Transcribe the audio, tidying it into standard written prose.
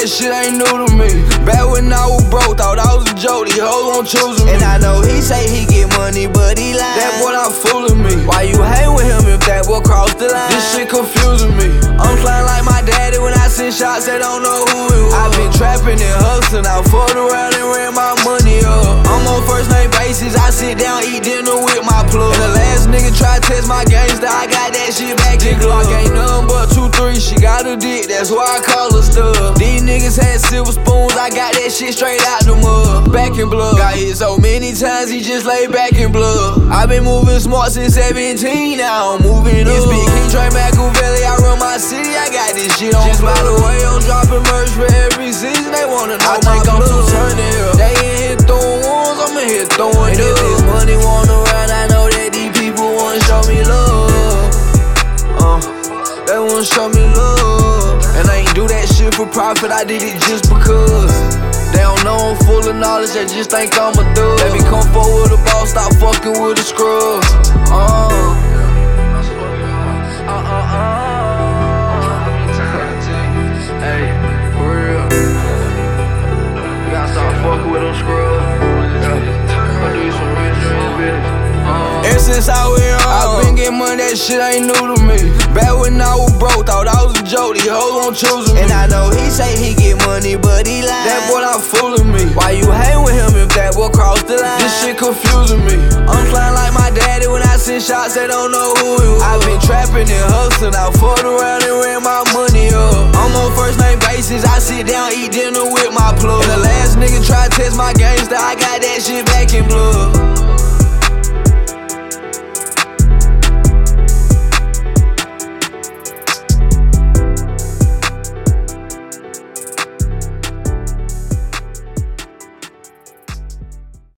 that shit ain't new to me. Back when I was broke, thought I was a joke, these hoes gon' choose me. And I know he say he get money, but he lies. That boy not fooling me. Why you hang with him if that boy cross the line? This shit confusing me. I'm flying like my daddy when I send shots, they don't know who it was. I been trapping and hustling, I fucked around and ran my money up. I'm on first name basis, I sit down, eat dinner with my plug. And the last nigga tried to test my gangster, I got that shit back in Glock. Ain't nothing but 2-3, she got a dick, that's why I call her stuff. These niggas had silver spoons, I got that shit straight out the mud. Back in blood, got hit so many times, he just lay back in blood. I been moving smart since 17, now I'm moving up. It's big King Tre Makaveli, I run my city, I got this shit on. Just by the way, I'm dropping merch for every season, they wanna know I my think I'm too turned up. They in here throwing ones, I'm in here throwing and up. If this money wanna run, I know that these people wanna show me love. They wanna show me love. And I ain't do that shit for profit, I did it just because. They don't know I'm full of knowledge, they just think I'm a thug. Let me come forward with a boss, stop fucking with the scrubs. Hey, for real. You gotta stop fucking with them scrubs. I do some rich dreams, bitch. Ever since I went home, I've been getting money, that shit ain't new to me. Back when I was broke, thought I was a joke, these hoes gon' choose me. And I know he say he get money, but he lies. That boy not fooling me. Why you hang with him if that boy cross the line? This shit confusing me. I'm flying like my daddy when I send shots, they don't know who it was. I've been trapping and hustling, I fucked around and ran my money up. I'm on first name basis, I sit down, eat dinner with my plug. And the last nigga tried to test my gangster, I got that shit back in blood.